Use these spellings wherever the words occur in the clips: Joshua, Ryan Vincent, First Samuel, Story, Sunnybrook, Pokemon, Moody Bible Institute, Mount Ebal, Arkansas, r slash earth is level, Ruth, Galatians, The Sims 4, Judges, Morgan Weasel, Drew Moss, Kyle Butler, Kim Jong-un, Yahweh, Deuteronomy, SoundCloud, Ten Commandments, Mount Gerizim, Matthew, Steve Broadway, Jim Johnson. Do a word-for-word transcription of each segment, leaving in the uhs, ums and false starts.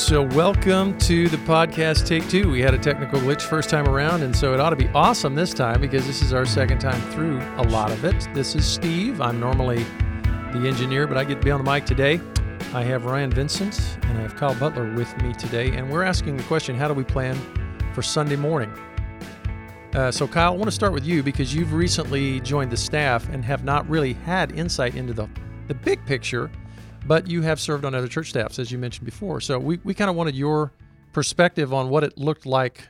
So welcome to the podcast take two. We had a technical glitch first time around, and so it ought to be awesome this time because this is our second time through a lot of it. This is Steve. I'm normally the engineer, but I get to be on the mic today. I have Ryan Vincent and I have Kyle Butler with me today, and we're asking the question, how do we plan for Sunday morning? Uh, so Kyle, I want to start with you because you've recently joined the staff and have not really had insight into the, the big picture, but you have served on other church staffs, as you mentioned before. So we, we kind of wanted your perspective on what it looked like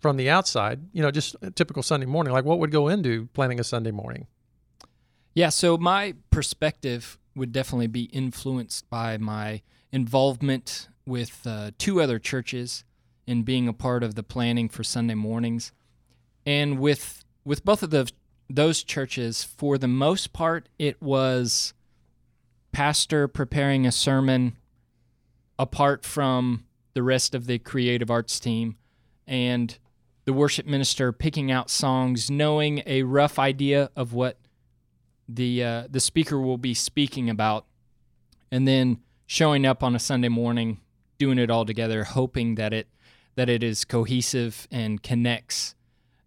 from the outside, you know, just a typical Sunday morning, like what would go into planning a Sunday morning? Yeah, so my perspective would definitely be influenced by my involvement with uh, two other churches in being a part of the planning for Sunday mornings. And with with both of the, those churches, for the most part, it was pastor preparing a sermon apart from the rest of the creative arts team and the worship minister picking out songs, knowing a rough idea of what the uh, the speaker will be speaking about, and then showing up on a Sunday morning, doing it all together, hoping that it that it is cohesive and connects.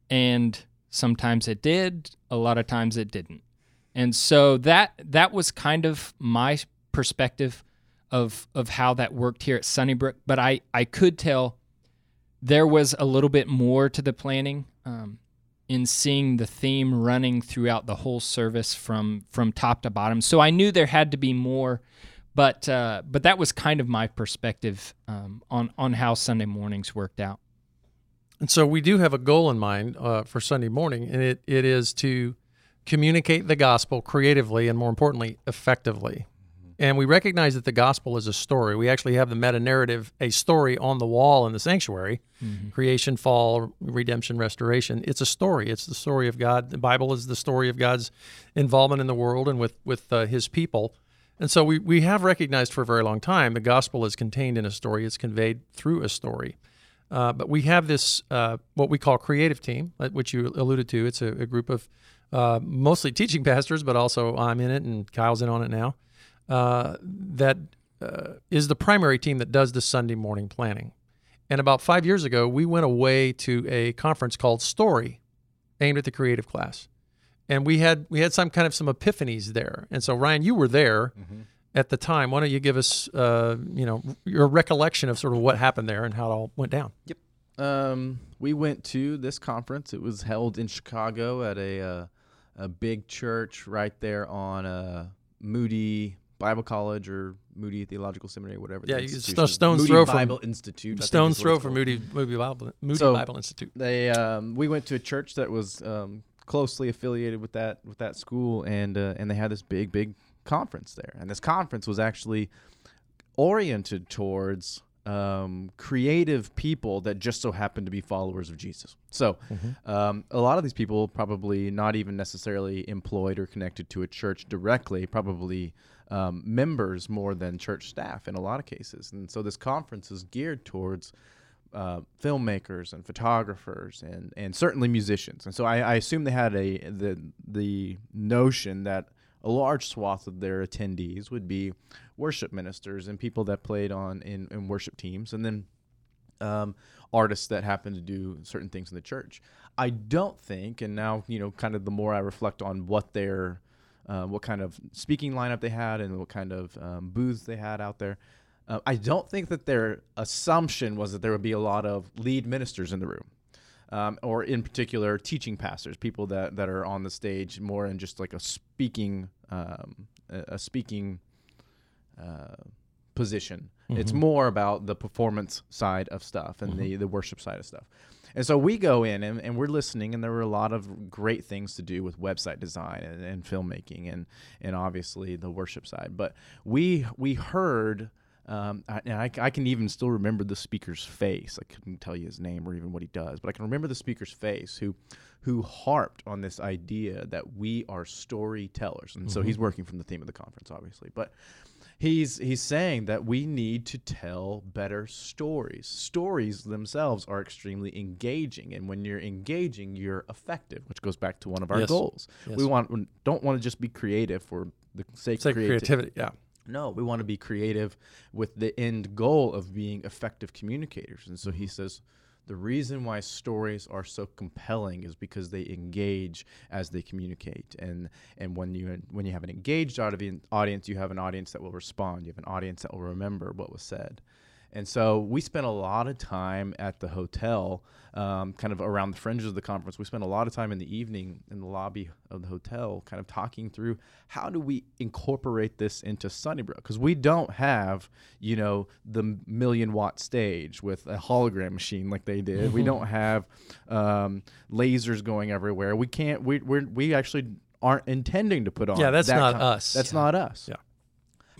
And sometimes it did, a lot of times it didn't. And so that that was kind of my perspective of of how that worked here at Sunnybrook. But I, I could tell there was a little bit more to the planning um, in seeing the theme running throughout the whole service from from top to bottom. So I knew there had to be more, but uh, but that was kind of my perspective um, on, on how Sunday mornings worked out. And so we do have a goal in mind uh, for Sunday morning, and it, it is to communicate the gospel creatively and, more importantly, effectively. Mm-hmm. And we recognize that the gospel is a story. We actually have the meta-narrative, a story on the wall in the sanctuary, mm-hmm. creation, fall, redemption, restoration. It's a story. It's the story of God. The Bible is the story of God's involvement in the world and with, with uh, his people. And so we, we have recognized for a very long time the gospel is contained in a story. It's conveyed through a story. Uh, but we have this, uh, what we call creative team, which you alluded to. It's a, a group of uh, mostly teaching pastors, but also I'm in it and Kyle's in on it now, uh, that uh, is the primary team that does the Sunday morning planning. And about five years ago, we went away to a conference called Story, aimed at the creative class. And we had we had some kind of some epiphanies there. And so, Ryan, you were there. Mm-hmm. At the time, why don't you give us, uh, you know, your recollection of sort of what happened there and how it all went down? Yep. Um, we went to this conference. It was held in Chicago at a uh, a big church right there on uh, Moody Bible College or Moody Theological Seminary, whatever. Yeah, st- stone's Moody throw from Bible Institute. Stone's throw from Moody Moody Bible Moody so Bible Institute. They um, we went to a church that was um, closely affiliated with that with that school, and uh, and they had this big big. conference there, and this conference was actually oriented towards um, creative people that just so happened to be followers of Jesus. So mm-hmm. um, a lot of these people probably not even necessarily employed or connected to a church directly, probably um, members more than church staff in a lot of cases. And so this conference is geared towards uh, filmmakers and photographers and and certainly musicians. And so I, I assume they had a the the notion that a large swath of their attendees would be worship ministers and people that played on in, in worship teams, and then um, artists that happened to do certain things in the church. I don't think, and now, you know, kind of the more I reflect on what their, uh, what kind of speaking lineup they had and what kind of um, booths they had out there, uh, I don't think that their assumption was that there would be a lot of lead ministers in the room. Um, or in particular, teaching pastors, people that, that are on the stage more in just like a speaking um, a speaking uh, position. Mm-hmm. It's more about the performance side of stuff and mm-hmm. the, the worship side of stuff. And so we go in and, and we're listening, and there were a lot of great things to do with website design and, and filmmaking and and obviously the worship side. But we we heard. Um, I, and I, I can even still remember the speaker's face. I couldn't tell you his name or even what he does, but I can remember the speaker's face who who harped on this idea that we are storytellers. And mm-hmm. so he's working from the theme of the conference, obviously. But he's he's saying that we need to tell better stories. Stories themselves are extremely engaging. And when you're engaging, you're effective, which goes back to one of our yes. goals. Yes. We want don't want to just be creative for the sake of creativity. creativity. Yeah. No, we want to be creative with the end goal of being effective communicators. And so he says, the reason why stories are so compelling is because they engage as they communicate. And and when you when you have an engaged audience, you have an audience that will respond. You have an audience that will remember what was said. And so we spent a lot of time at the hotel, um, kind of around the fringes of the conference. We spent a lot of time in the evening in the lobby of the hotel, kind of talking through how do we incorporate this into Sunnybrook? Because we don't have, you know, the million watt stage with a hologram machine like they did. We don't have um, lasers going everywhere. We can't, we we're, we actually aren't intending to put on. Yeah, that's that not kind. us. That's yeah. not us. Yeah.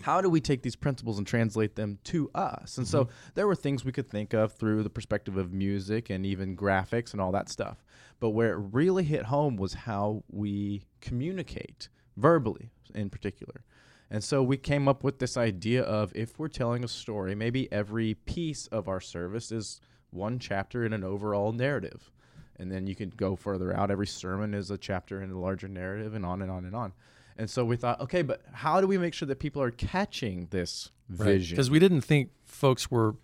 How do we take these principles and translate them to us? And mm-hmm. so there were things we could think of through the perspective of music and even graphics and all that stuff. But where it really hit home was how we communicate, verbally in particular. And so we came up with this idea of, if we're telling a story, maybe every piece of our service is one chapter in an overall narrative. And then you can go further out. Every sermon is a chapter in a larger narrative, and on and on and on. And so we thought, okay, but how do we make sure that people are catching this vision? Because right. we didn't think folks were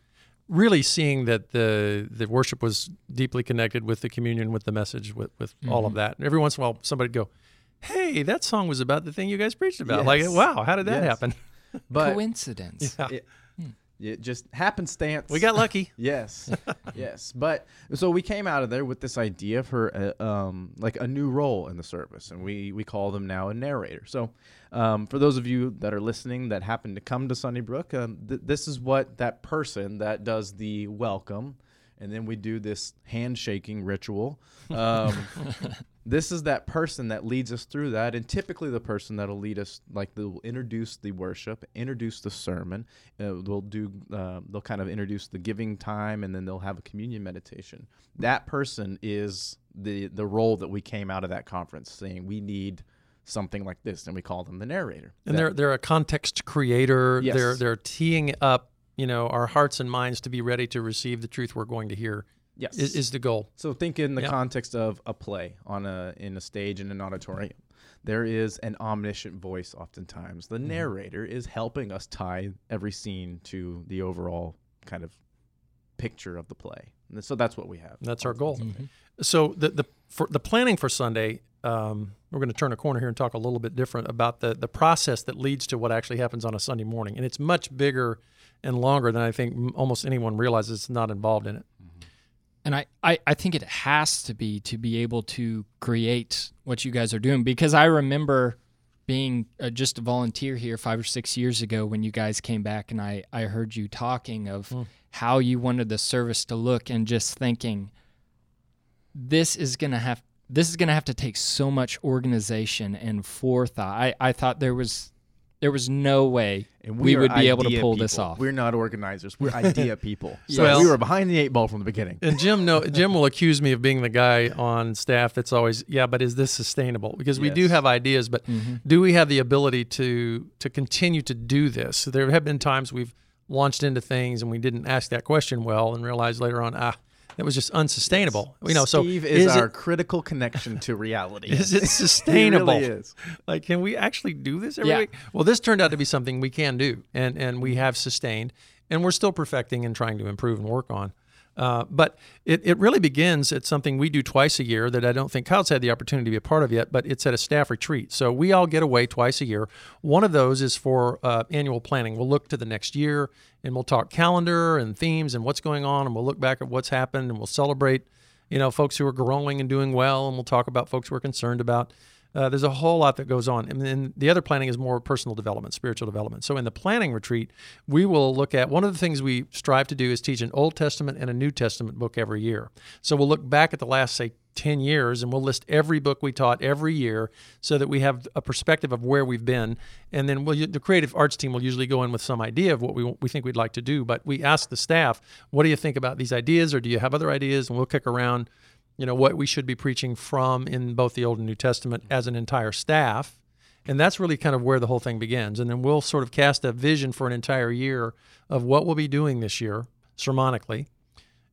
really seeing that the the worship was deeply connected with the communion, with the message, with, with mm-hmm. all of that. And every once in a while, somebody would go, hey, that song was about the thing you guys preached about. Yes. Like, wow, how did that yes. happen? But coincidence. Yeah. It, hmm. It just happenstance. We got lucky. yes, yes. But so we came out of there with this idea for uh, um, like a new role in the service, and we we call them now a narrator. So um, for those of you that are listening that happen to come to Sunnybrook, um, th- this is what that person that does the welcome, and then we do this handshaking ritual. Um, this is that person that leads us through that, and typically the person that'll lead us, like they'll introduce the worship, introduce the sermon, uh, they'll do, uh, they'll kind of introduce the giving time, and then they'll have a communion meditation. That person is the the role that we came out of that conference saying we need something like this, and we call them the narrator. And that, they're they're a context creator. Yes. They're they're teeing up, you know, our hearts and minds to be ready to receive the truth we're going to hear. Yes, is, is the goal. So think in the yeah. context of a play on a in a stage in an auditorium. There is an omniscient voice oftentimes. The mm-hmm. narrator is helping us tie every scene to the overall kind of picture of the play. And so that's what we have. That's our goal. Mm-hmm. So the the for the planning for Sunday, um, we're going to turn a corner here and talk a little bit different about the the process that leads to what actually happens on a Sunday morning. And it's much bigger and longer than I think almost anyone realizes it's not involved in it. And I, I, I think it has to be to be able to create what you guys are doing, because I remember being uh, just a volunteer here five or six years ago when you guys came back, and I, I heard you talking of mm. how you wanted the service to look, and just thinking, this is gonna have this is gonna have to take so much organization and forethought. I, I thought there was There was no way and we, we would be able to pull people. this off. We're not organizers. We're idea people. So well, we were behind the eight ball from the beginning. And Jim no, Jim will accuse me of being the guy on staff that's always, yeah, but is this sustainable? Because we yes. do have ideas, but mm-hmm. do we have the ability to to continue to do this? So there have been times we've launched into things and we didn't ask that question well and realized later on, ah, that was just unsustainable. Yes. You know, Steve so is, is our it, critical connection to reality. Is it sustainable? It really is. Like, can we actually do this every yeah. week? Well, this turned out to be something we can do, and, and we have sustained, and we're still perfecting and trying to improve and work on. Uh, but it, it really begins at something we do twice a year that I don't think Kyle's had the opportunity to be a part of yet, but it's at a staff retreat. So we all get away twice a year. One of those is for uh, annual planning. We'll look to the next year, and we'll talk calendar and themes and what's going on, and we'll look back at what's happened, and we'll celebrate, you know, folks who are growing and doing well, and we'll talk about folks we're concerned about. Uh, there's a whole lot that goes on. And then the other planning is more personal development, spiritual development. So in the planning retreat, we will look at, one of the things we strive to do is teach an Old Testament and a New Testament book every year. So we'll look back at the last, say, ten years, and we'll list every book we taught every year so that we have a perspective of where we've been. And then we'll, the creative arts team will usually go in with some idea of what we we think we'd like to do. But we ask the staff, what do you think about these ideas, or do you have other ideas? And we'll kick around, you know, what we should be preaching from in both the Old and New Testament as an entire staff. And that's really kind of where the whole thing begins. And then we'll sort of cast a vision for an entire year of what we'll be doing this year, sermonically.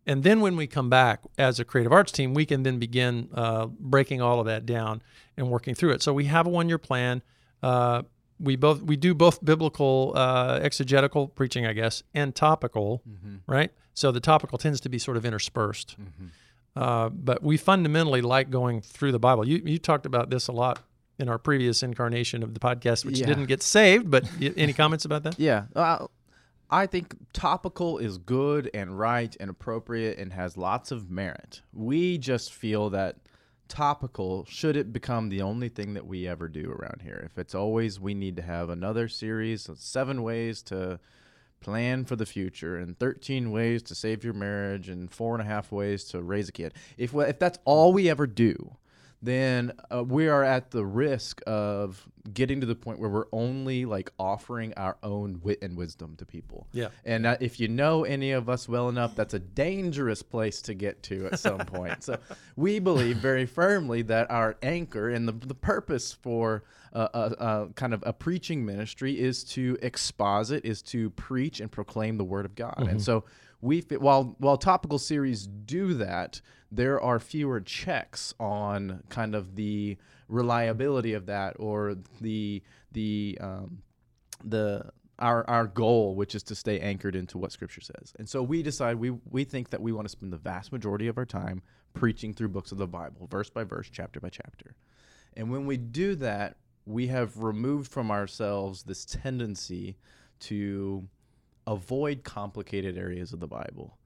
And then when we come back as a creative arts team, we can then begin uh, breaking all of that down and working through it. So we have a one-year plan. Uh, we both we do both biblical uh, exegetical preaching, I guess, and topical, mm-hmm. right? So the topical tends to be sort of interspersed. Mm-hmm. Uh, but we fundamentally like going through the Bible. You you talked about this a lot in our previous incarnation of the podcast, which yeah. didn't get saved, but any comments about that? Yeah. Uh, I think topical is good and right and appropriate and has lots of merit. We just feel that topical, should it become the only thing that we ever do around here? If it's always we need to have another series of seven ways to plan for the future and thirteen ways to save your marriage and four and a half ways to raise a kid. If if that's all we ever do, then uh, we are at the risk of getting to the point where we're only like offering our own wit and wisdom to people. Yeah. And uh, if you know any of us well enough, that's a dangerous place to get to at some point. So we believe very firmly that our anchor and the, the purpose for uh, a, a kind of a preaching ministry is to exposit, is to preach and proclaim the word of God. Mm-hmm. And so we, while while topical series do that, there are fewer checks on kind of the reliability of that, or the the um, the our our goal, which is to stay anchored into what Scripture says. And so we decide we we think that we want to spend the vast majority of our time preaching through books of the Bible, verse by verse, chapter by chapter. And when we do that, we have removed from ourselves this tendency to avoid complicated areas of the Bible.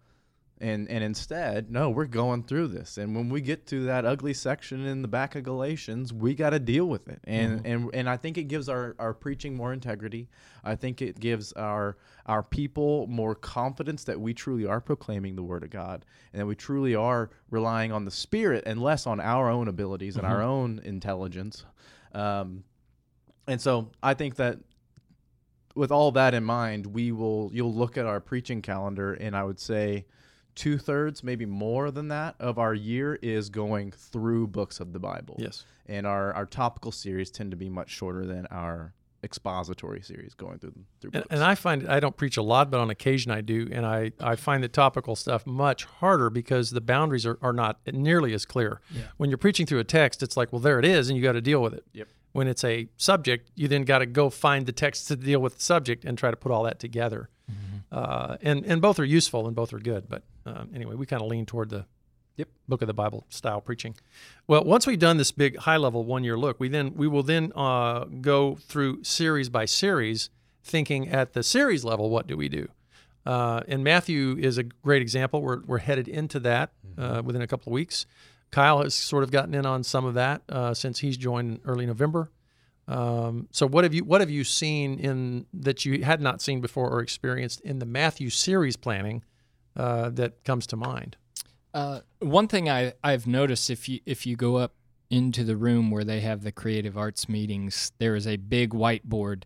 And and instead, no, we're going through this. And when we get to that ugly section in the back of Galatians, we got to deal with it. And mm-hmm. and and I think it gives our, our preaching more integrity. I think it gives our our people more confidence that we truly are proclaiming the Word of God and that we truly are relying on the Spirit and less on our own abilities mm-hmm. and our own intelligence. Um, and so I think that with all that in mind, we will you'll look at our preaching calendar, and I would say two-thirds, maybe more than that, of our year is going through books of the Bible. Yes. And our, our topical series tend to be much shorter than our expository series going through through books. And, and I find, I don't preach a lot, but on occasion I do, and I, I find the topical stuff much harder because the boundaries are, are not nearly as clear. Yeah. When you're preaching through a text, it's like, well, there it is, and you got to deal with it. Yep. When it's a subject, you then got to go find the text to deal with the subject and try to put all that together. Mm-hmm. Uh, and, and both are useful and both are good. But um, anyway, we kind of lean toward the yep. book of the Bible style preaching. Well, once we've done this big high-level one-year look, we then we will then uh, go through series by series, thinking at the series level, what do we do? Uh, and Matthew is a great example. We're, we're headed into that uh, within a couple of weeks. Kyle has sort of gotten in on some of that uh, since he's joined in early November. Um, so what have you what have you seen in that you had not seen before or experienced in the Matthew series planning uh, that comes to mind? Uh, one thing I, I've noticed, if you if you go up into the room where they have the creative arts meetings, there is a big whiteboard,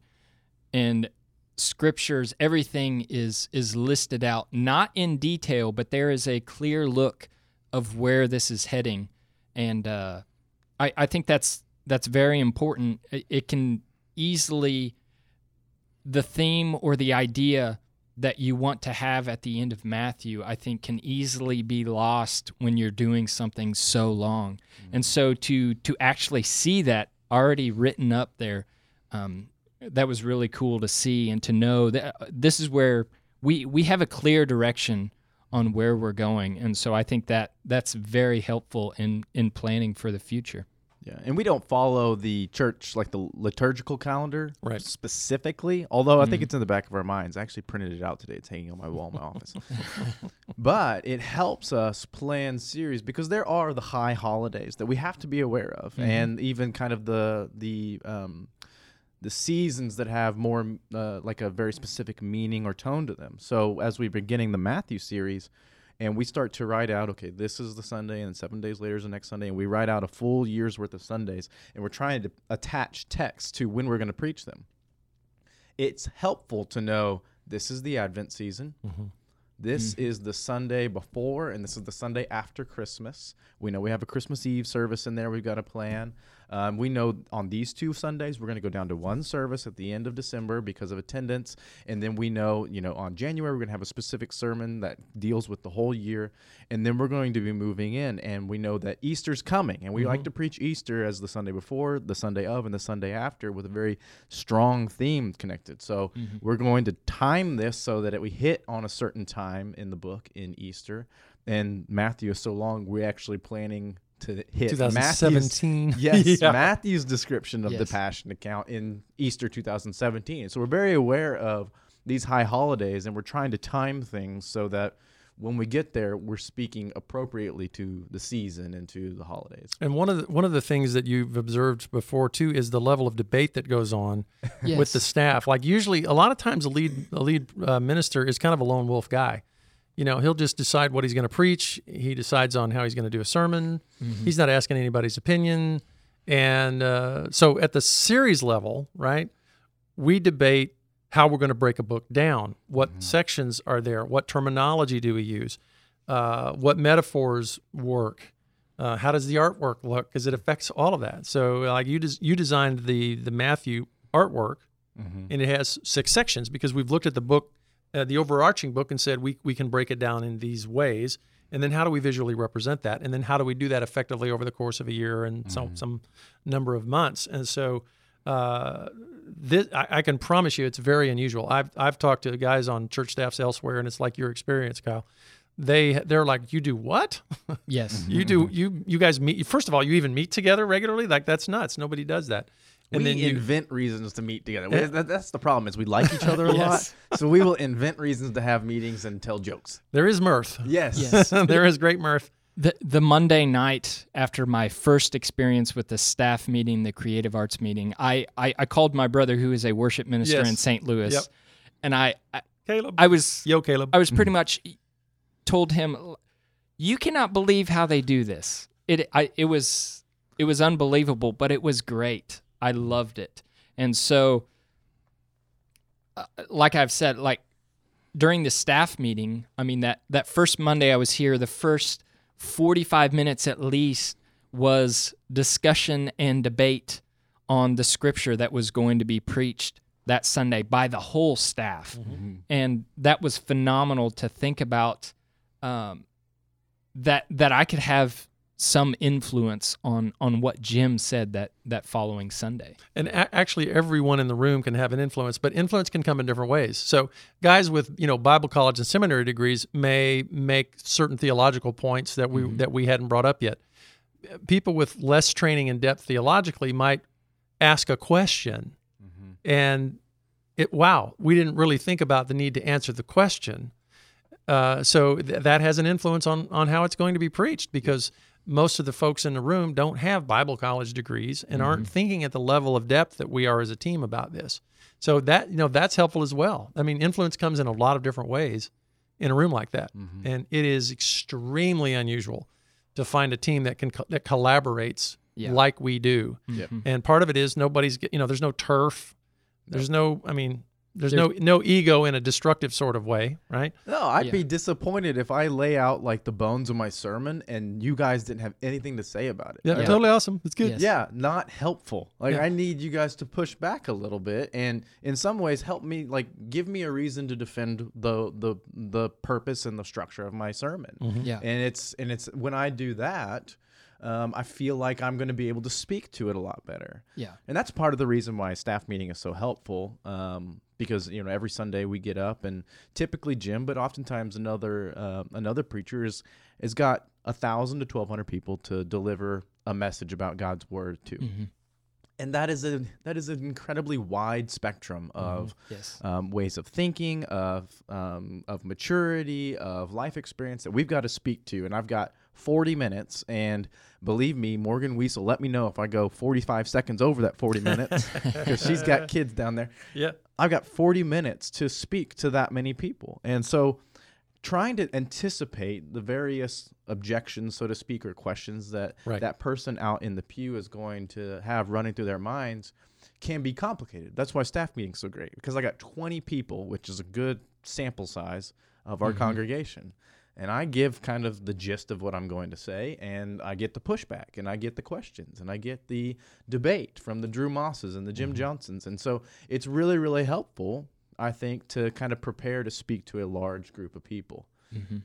and scriptures, everything is is listed out, not in detail, but there is a clear look of where this is heading, and uh, I, I think that's that's very important. It, it can easily, the theme or the idea that you want to have at the end of Matthew, I think can easily be lost when you're doing something so long. Mm-hmm. And so to to actually see that already written up there, um, that was really cool to see and to know that this is where we, we have a clear direction on where we're going. And so I think that that's very helpful in, in planning for the future. Yeah, and we don't follow the church, like the liturgical calendar right. specifically, although I think mm. it's in the back of our minds. I actually printed it out today. It's hanging on my wall in my office. But it helps us plan series because there are the high holidays that we have to be aware of, mm-hmm. and even kind of the... the um, the seasons that have more uh, like a very specific meaning or tone to them. So as we're beginning the Matthew series and we start to write out, okay, this is the Sunday and seven days later is the next Sunday, and we write out a full year's worth of Sundays, and we're trying to attach text to when we're going to preach them. It's helpful to know this is the Advent season. Mm-hmm. This mm-hmm. is the Sunday before, and this is the Sunday after Christmas. We know we have a Christmas Eve service in there. We've got a plan. Um, we know on these two Sundays, we're going to go down to one service at the end of December because of attendance. And then we know, you know, on January, we're going to have a specific sermon that deals with the whole year. And then we're going to be moving in. And we know that Easter's coming. And we mm-hmm. like to preach Easter as the Sunday before, the Sunday of, and the Sunday after with a very strong theme connected. So mm-hmm. we're going to time this so that it, we hit on a certain time in the book in Easter. And Matthew is so long, we're actually planning to hit twenty seventeen. Matthew's, yes, yeah. Matthew's description of yes. the Passion account in Easter two thousand seventeen. So we're very aware of these high holidays, and we're trying to time things so that when we get there, we're speaking appropriately to the season and to the holidays. And one of the, one of the things that you've observed before, too, is the level of debate that goes on yes. with the staff. Like usually, a lot of times a lead, a lead uh, minister is kind of a lone wolf guy. You know, he'll just decide what he's going to preach. He decides on how he's going to do a sermon. Mm-hmm. He's not asking anybody's opinion. And uh, so at the series level, right, we debate how we're going to break a book down. What mm-hmm. sections are there? What terminology do we use? Uh, what metaphors work? Uh, how does the artwork look? Because it affects all of that. So like you des- you designed the the Matthew artwork, mm-hmm. and it has six sections because we've looked at the book, uh, the overarching book, and said we we can break it down in these ways. And then how do we visually represent that? And then how do we do that effectively over the course of a year and mm-hmm. some some number of months? And so Uh, this I, I can promise you, it's very unusual. I've I've talked to guys on church staffs elsewhere, and it's like your experience, Kyle. They they're like, you do what? Yes, you do. You you guys meet. First of all, you even meet together regularly. Like that's nuts. Nobody does that. And we then you invent reasons to meet together. Yeah. That, that's the problem is we like each other a yes. lot, so we will invent reasons to have meetings and tell jokes. There is mirth. Yes, yes. There is great mirth. The the Monday night after my first experience with the staff meeting, the creative arts meeting, I, I, I called my brother who is a worship minister yes. in Saint Louis, yep. and I, I Caleb, I was yo Caleb, I was pretty much told him, you cannot believe how they do this. It I it was it was unbelievable, but it was great. I loved it, and so, uh, like I've said, like during the staff meeting, I mean that that first Monday I was here, the first forty-five minutes at least was discussion and debate on the scripture that was going to be preached that Sunday by the whole staff. Mm-hmm. And that was phenomenal to think about, um, that that I could have some influence on on what Jim said that, that following Sunday. And a- actually everyone in the room can have an influence, but influence can come in different ways. So guys with, you know, Bible college and seminary degrees may make certain theological points that we mm-hmm. that we hadn't brought up yet. People with less training in depth theologically might ask a question mm-hmm. and it wow, we didn't really think about the need to answer the question. Uh, so th- that has an influence on on how it's going to be preached because most of the folks in the room don't have Bible college degrees and aren't mm-hmm. thinking at the level of depth that we are as a team about this. So that, you know, that's helpful as well. I mean, influence comes in a lot of different ways in a room like that. Mm-hmm. And it is extremely unusual to find a team that can, co- that collaborates yeah. like we do. Mm-hmm. And part of it is nobody's, you know, there's no turf. There's no, I mean, There's, There's no no ego in a destructive sort of way, right? No, I'd yeah. be disappointed if I lay out like the bones of my sermon and you guys didn't have anything to say about it. Yeah, yeah. Totally awesome. It's good. Yes. Yeah, not helpful. Like yeah. I need you guys to push back a little bit and in some ways help me, like give me a reason to defend the the the purpose and the structure of my sermon. Mm-hmm. Yeah, and it's and it's when I do that. Um, I feel like I'm going to be able to speak to it a lot better. Yeah. And that's part of the reason why staff meeting is so helpful um, because, you know, every Sunday we get up and typically Jim, but oftentimes another uh, another preacher is, is got one thousand to twelve hundred people to deliver a message about God's word to. Mm-hmm. And that is a that is an incredibly wide spectrum of mm-hmm. yes. um, ways of thinking, of um, of maturity, of life experience that we've got to speak to. And I've got forty minutes, and believe me, Morgan Weasel, let me know if I go forty-five seconds over that forty minutes because she's got kids down there. Yeah, I've got forty minutes to speak to that many people, and so trying to anticipate the various objections, so to speak, or questions that right. that person out in the pew is going to have running through their minds can be complicated. That's why staff meeting's so great, because I got twenty people, which is a good sample size of our mm-hmm. congregation. And I give kind of the gist of what I'm going to say, and I get the pushback, and I get the questions, and I get the debate from the Drew Mosses and the Jim mm-hmm. Johnsons. And so it's really, really helpful, I think, to kind of prepare to speak to a large group of people. Mm-hmm.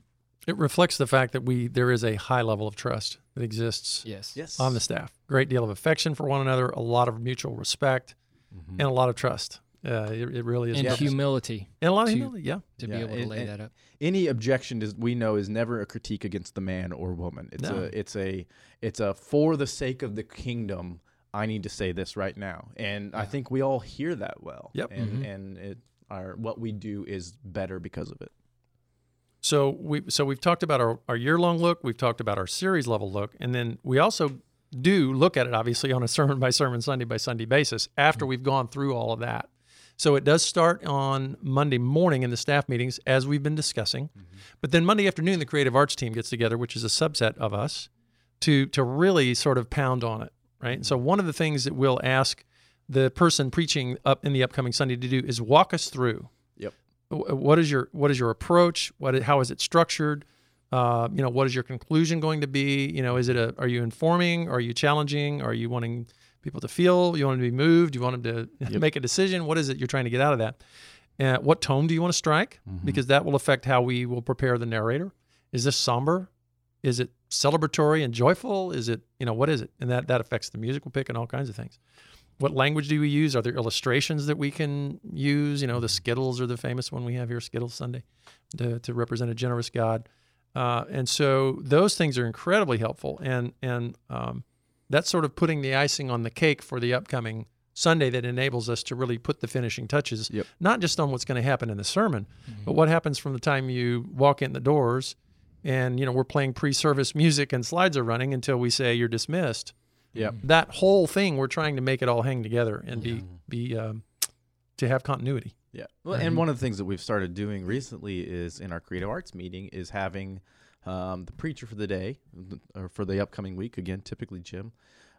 It reflects the fact that we there is a high level of trust that exists yes. Yes. on the staff. Great deal of affection for one another, a lot of mutual respect, mm-hmm. and a lot of trust. Uh, it, it really is. And helpful. humility. And a lot to, of humility, yeah. To yeah. be able to and, lay and that up. Any objection is, we know is never a critique against the man or woman. It's no. a, it's a, it's a for the sake of the kingdom, I need to say this right now. And yeah. I think we all hear that well. Yep. And, mm-hmm. and it, our what we do is better because of it. So, we, so we've talked about our, our year-long look, we've talked about our series-level look, and then we also do look at it, obviously, on a sermon-by-sermon, Sunday-by-Sunday basis after mm-hmm. we've gone through all of that. So it does start on Monday morning in the staff meetings, as we've been discussing. Mm-hmm. But then Monday afternoon, the creative arts team gets together, which is a subset of us, to to really sort of pound on it, right? Mm-hmm. So one of the things that we'll ask the person preaching up in the upcoming Sunday to do is walk us through. Yep. What is your what is your approach? What how is it structured? Uh, you know, what is your conclusion going to be? You know, is it a are you informing? Are you challenging? Are you wanting people to feel, you want them to be moved, you want them to yep. make a decision. What is it you're trying to get out of that? Uh, what tone do you want to strike? Mm-hmm. Because that will affect how we will prepare the narrator. Is this somber? Is it celebratory and joyful? Is it, you know, what is it? And that, that affects the musical pick and all kinds of things. What language do we use? Are there illustrations that we can use? You know, the Skittles are the famous one we have here, Skittles Sunday, to, to represent a generous God. Uh, and so those things are incredibly helpful. And, and, um, that's sort of putting the icing on the cake for the upcoming Sunday that enables us to really put the finishing touches, yep. not just on what's going to happen in the sermon, mm-hmm. but what happens from the time you walk in the doors and, you know, we're playing pre-service music and slides are running until we say you're dismissed. Yep. That whole thing, we're trying to make it all hang together and be, yeah. be um, to have continuity. Yeah. Well, mm-hmm. and one of the things that we've started doing recently is in our creative arts meeting is having Um, the preacher for the day, or for the upcoming week, again, typically Jim,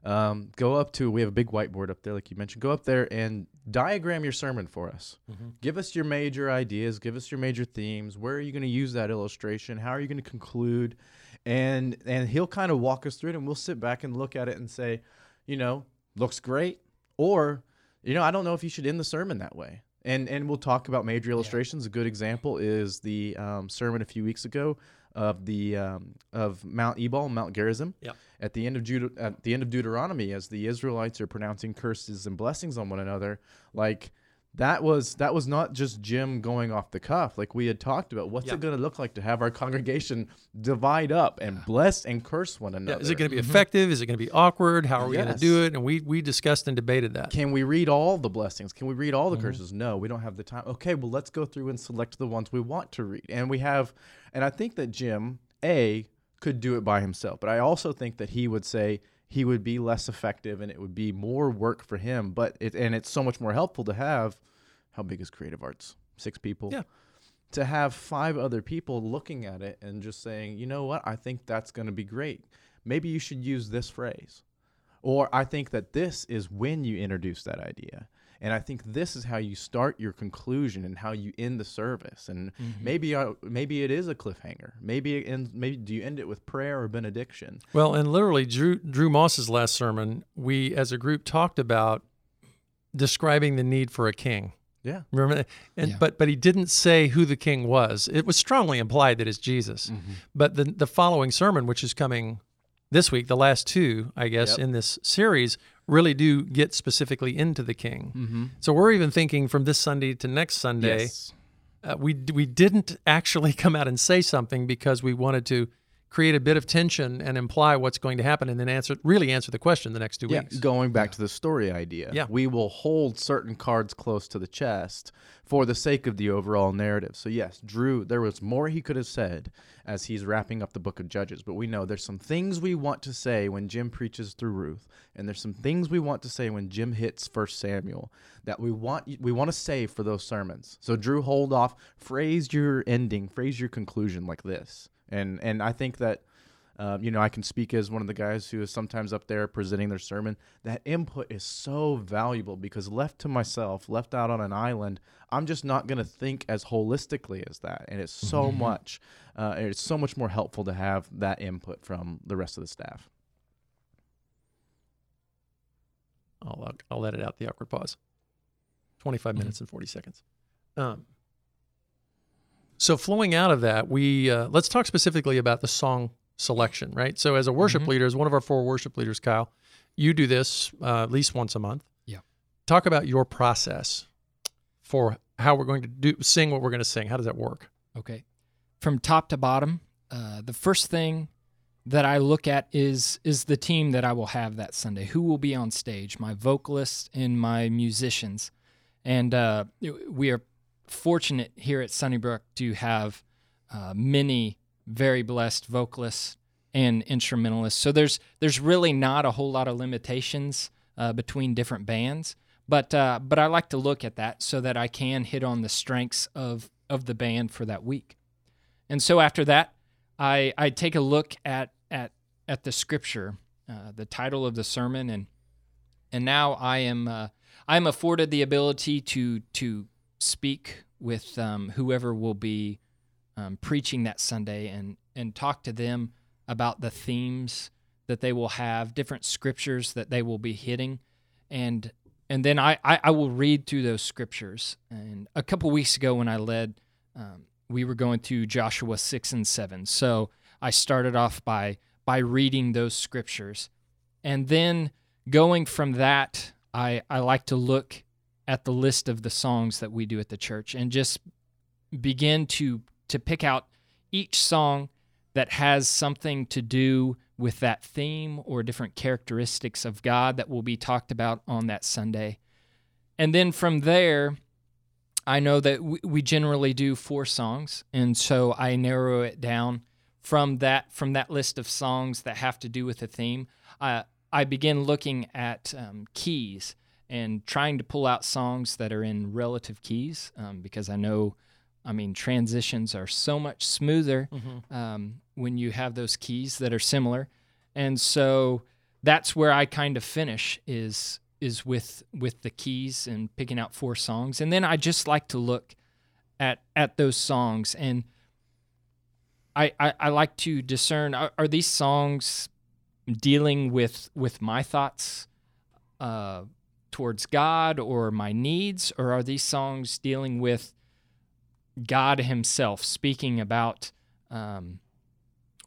um, go up to, we have a big whiteboard up there, like you mentioned, go up there and diagram your sermon for us. Mm-hmm. Give us your major ideas, give us your major themes, where are you going to use that illustration, how are you going to conclude, and and he'll kind of walk us through it, and we'll sit back and look at it and say, you know, looks great, or, you know, I don't know if you should end the sermon that way. And and we'll talk about major illustrations. Yeah. A good example is the um, sermon a few weeks ago of the um, of Mount Ebal, Mount Gerizim. Yep. At the end of Deut- at the end of Deuteronomy, as the Israelites are pronouncing curses and blessings on one another, like that was that was not just Jim going off the cuff. Like we had talked about, what's yep. it going to look like to have our congregation divide up and yeah. bless and curse one another? Yeah. Is it going to be mm-hmm. effective? Is it going to be awkward? How are we yes. going to do it? And we we discussed and debated that. Can we read all the blessings? Can we read all the mm-hmm. curses? No, we don't have the time. Okay, well let's go through and select the ones we want to read. And we have, and I think that Jim A could do it by himself, but I also think that he would say. He would be less effective, and it would be more work for him. But it and it's so much more helpful to have. How big is creative arts? Six people. Yeah. To have five other people looking at it and just saying, you know what, I think that's going to be great. Maybe you should use this phrase, or I think that this is when you introduce that idea, and I think this is how you start your conclusion and how you end the service. And mm-hmm. maybe I, maybe it is a cliffhanger. Maybe it ends, maybe do you end it with prayer or benediction? Well, and literally, Drew, Drew Moss's last sermon, we as a group talked about describing the need for a king. Yeah, remember that? And yeah. but but he didn't say who the king was. It was strongly implied that it's Jesus. Mm-hmm. But the the following sermon, which is coming this week, the last two, I guess, yep. in this series, really do get specifically into the king. Mm-hmm. So we're even thinking from this Sunday to next Sunday, yes. uh, we we didn't actually come out and say something because we wanted to create a bit of tension and imply what's going to happen and then answer really answer the question the next two yeah, weeks. Going back yeah. to the story idea, yeah. we will hold certain cards close to the chest for the sake of the overall narrative. So yes, Drew, there was more he could have said as he's wrapping up the book of Judges, but we know there's some things we want to say when Jim preaches through Ruth, and there's some things we want to say when Jim hits First Samuel that we want we want to save for those sermons. So Drew, hold off, phrase your ending, phrase your conclusion like this. And and I think that Um, you know, I can speak as one of the guys who is sometimes up there presenting their sermon. That input is so valuable because left to myself, left out on an island, I'm just not going to think as holistically as that. And it's so mm-hmm. much, uh, it's so much more helpful to have that input from the rest of the staff. I'll, I'll edit out the awkward pause. twenty-five mm-hmm. minutes and forty seconds. Um, so flowing out of that, we uh, let's talk specifically about the song selection, right? So as a worship mm-hmm. leader, as one of our four worship leaders, Kyle, you do this uh, at least once a month. Yeah. Talk about your process for how we're going to do sing what we're going to sing. How does that work? Okay. From top to bottom, uh, the first thing that I look at is is the team that I will have that Sunday. Who will be on stage? My vocalists and my musicians. And uh, we are fortunate here at Sunnybrook to have uh, many very blessed vocalists and instrumentalists. So there's there's really not a whole lot of limitations uh, between different bands, but uh, but I like to look at that so that I can hit on the strengths of, of the band for that week. And so after that, I, I take a look at at, at the scripture, uh, the title of the sermon, and and now I am uh, I am afforded the ability to to speak with um, whoever will be Um, preaching that Sunday and and talk to them about the themes that they will have, different scriptures that they will be hitting. And and then I, I, I will read through those scriptures. And a couple weeks ago when I led, um, we were going through Joshua six and seven. So I started off by by reading those scriptures. And then going from that, I, I like to look at the list of the songs that we do at the church and just begin to to pick out each song that has something to do with that theme or different characteristics of God that will be talked about on that Sunday. And then from there, I know that we generally do four songs, and so I narrow it down from that from that list of songs that have to do with the theme. Uh, I begin looking at um, keys and trying to pull out songs that are in relative keys um, because I know I mean, transitions are so much smoother mm-hmm. um, when you have those keys that are similar. And so that's where I kind of finish is is with with the keys and picking out four songs. And then I just like to look at at those songs. And I I, I like to discern, are, are these songs dealing with, with my thoughts uh, towards God or my needs? Or are these songs dealing with God himself speaking about um,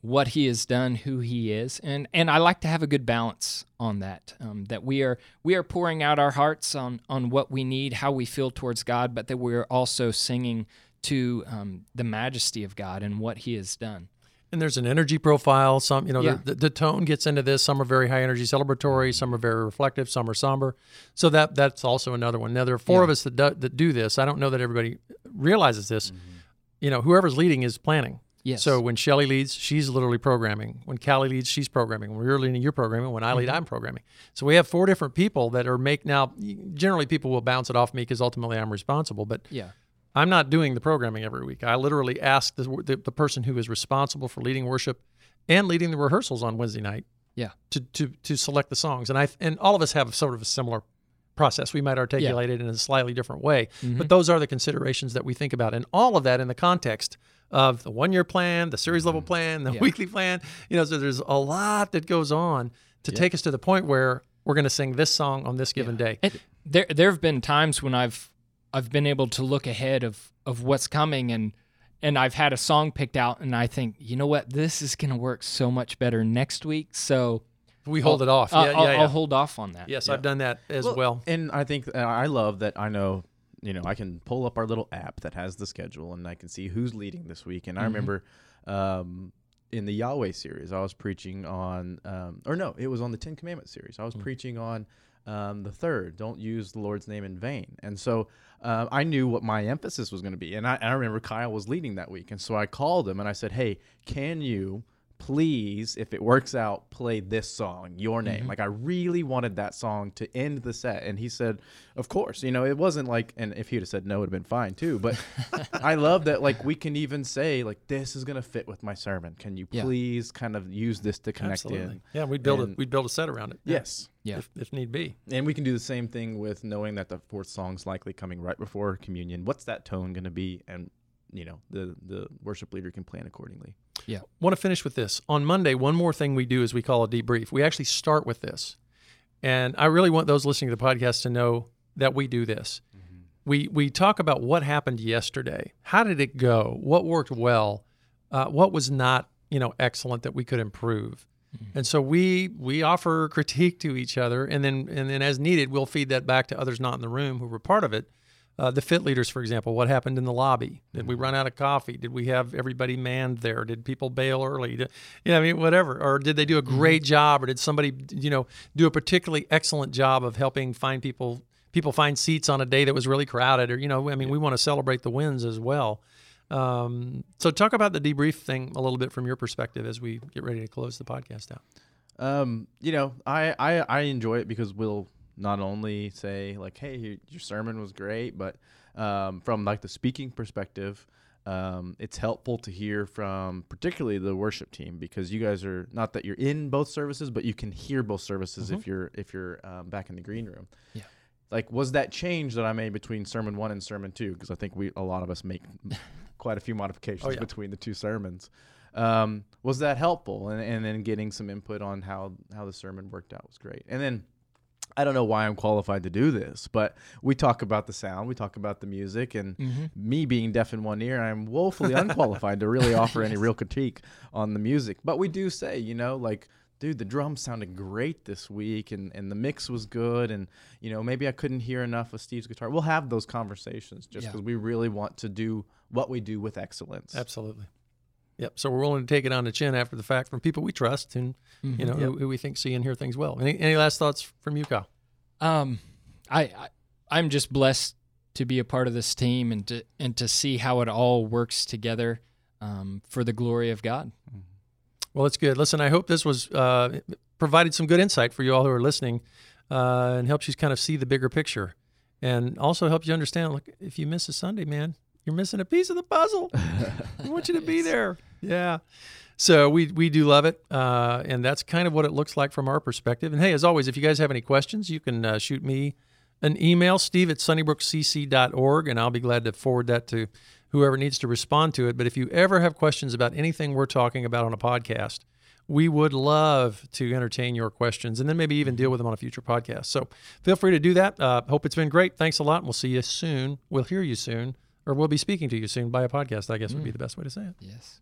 what he has done, who he is, and and I like to have a good balance on that. Um, that we are we are pouring out our hearts on on what we need, how we feel towards God, but that we are also singing to um, the majesty of God and what he has done. And there's an energy profile. Some you know yeah. the, the tone gets into this. Some are very high energy, celebratory. Some are very reflective. Some are somber. So that that's also another one. Now there are four yeah. of us that do, that do this. I don't know that everybody realizes this. Mm-hmm. You know, whoever's leading is planning. Yes. So when Shelly leads, she's literally programming. When Callie leads, she's programming. When you're leading, you're programming. When I lead, mm-hmm. I'm programming. So we have four different people that are make now. Generally, people will bounce it off me because ultimately I'm responsible. But yeah. I'm not doing the programming every week. I literally ask the, the the person who is responsible for leading worship and leading the rehearsals on Wednesday night yeah. to, to to select the songs. And I and all of us have sort of a similar process. We might articulate yeah. it in a slightly different way, mm-hmm. but those are the considerations that we think about. And all of that in the context of the one-year plan, the series-level mm-hmm. plan, the yeah. weekly plan. You know, so there's a lot that goes on to yeah. take us to the point where we're going to sing this song on this given yeah. day. It, there there have been times when I've... I've been able to look ahead of, of what's coming, and and I've had a song picked out, and I think, you know what, this is going to work so much better next week, so we hold I'll, it off. Yeah, I'll, yeah, yeah. I'll hold off on that. Yes, yeah. I've done that as well, well. And I think uh, I love that I know, you know, I can pull up our little app that has the schedule, and I can see who's leading this week. And mm-hmm. I remember um, in the Yahweh series, I was preaching on, um, or no, it was on the Ten Commandments series. I was mm-hmm. preaching on Um, the third, don't use the Lord's name in vain. And so uh, I knew what my emphasis was going to be. And I, I remember Kyle was leading that week. And so I called him and I said, hey, can you please, if it works out, play this song, Your Name. Mm-hmm. Like, I really wanted that song to end the set. And he said, of course. You know, it wasn't like, and if he'd have said no, it would have been fine too. But I love that, like, we can even say, like, this is going to fit with my sermon. Can you yeah. please kind of use this to connect Absolutely. in? Yeah, we'd build, and, a, we'd build a set around it. Yeah. Yes. Yeah. If, if need be. And we can do the same thing with knowing that the fourth song's likely coming right before communion. What's that tone going to be? And, you know, the, the worship leader can plan accordingly. Yeah. Want to finish with this. On Monday, one more thing we do is we call a debrief. We actually start with this. And I really want those listening to the podcast to know that we do this. Mm-hmm. We we talk about what happened yesterday. How did it go? What worked well? Uh, what was not, you know, excellent that we could improve? Mm-hmm. And so we we offer critique to each other, and then and then as needed, we'll feed that back to others not in the room who were part of it. Uh, the fit leaders, for example, what happened in the lobby? Did mm-hmm. we run out of coffee? Did we have everybody manned there? Did people bail early? Did, you know, I mean, whatever. Or did they do a great mm-hmm. job? Or did somebody, you know, do a particularly excellent job of helping find people people find seats on a day that was really crowded? Or, you know, I mean, yeah. we want to celebrate the wins as well. Um, so talk about the debrief thing a little bit from your perspective as we get ready to close the podcast out. Um, you know, I, I I enjoy it because we'll not only say like, hey, your sermon was great, but um, from like the speaking perspective, um, it's helpful to hear from particularly the worship team, because you guys are, not that you're in both services, but you can hear both services mm-hmm. if you're if you're um, back in the green room. Yeah. Like, was that change that I made between sermon one and sermon two? Because I think we a lot of us make quite a few modifications oh, yeah. between the two sermons. Um, was that helpful? And, and then getting some input on how how the sermon worked out was great. And then I don't know why I'm qualified to do this, but we talk about the sound, we talk about the music, and mm-hmm. me being deaf in one ear, I'm woefully unqualified to really offer yes. any real critique on the music. But we do say, you know, like, dude, the drums sounded great this week, and, and the mix was good, and, you know, maybe I couldn't hear enough of Steve's guitar. We'll have those conversations just because yeah. we really want to do what we do with excellence. Absolutely. Yep. So we're willing to take it on the chin after the fact from people we trust and mm-hmm. you know yep. who, who we think see and hear things well. Any, any last thoughts from you, Kyle? Um, I, I I'm just blessed to be a part of this team and to and to see how it all works together um, for the glory of God. Mm-hmm. Well, that's good. Listen, I hope this was uh, provided some good insight for you all who are listening uh, and helps you kind of see the bigger picture, and also helps you understand. Look, if you miss a Sunday, man, you're missing a piece of the puzzle. I want you to be there. Yeah. So we we do love it, uh, and that's kind of what it looks like from our perspective. And, hey, as always, if you guys have any questions, you can uh, shoot me an email, steve at sunnybrook c c dot org, and I'll be glad to forward that to whoever needs to respond to it. But if you ever have questions about anything we're talking about on a podcast, we would love to entertain your questions and then maybe even deal with them on a future podcast. So feel free to do that. Uh, hope it's been great. Thanks a lot, and we'll see you soon. We'll hear you soon. Or we'll be speaking to you soon by a podcast, I guess mm. would be the best way to say it. Yes.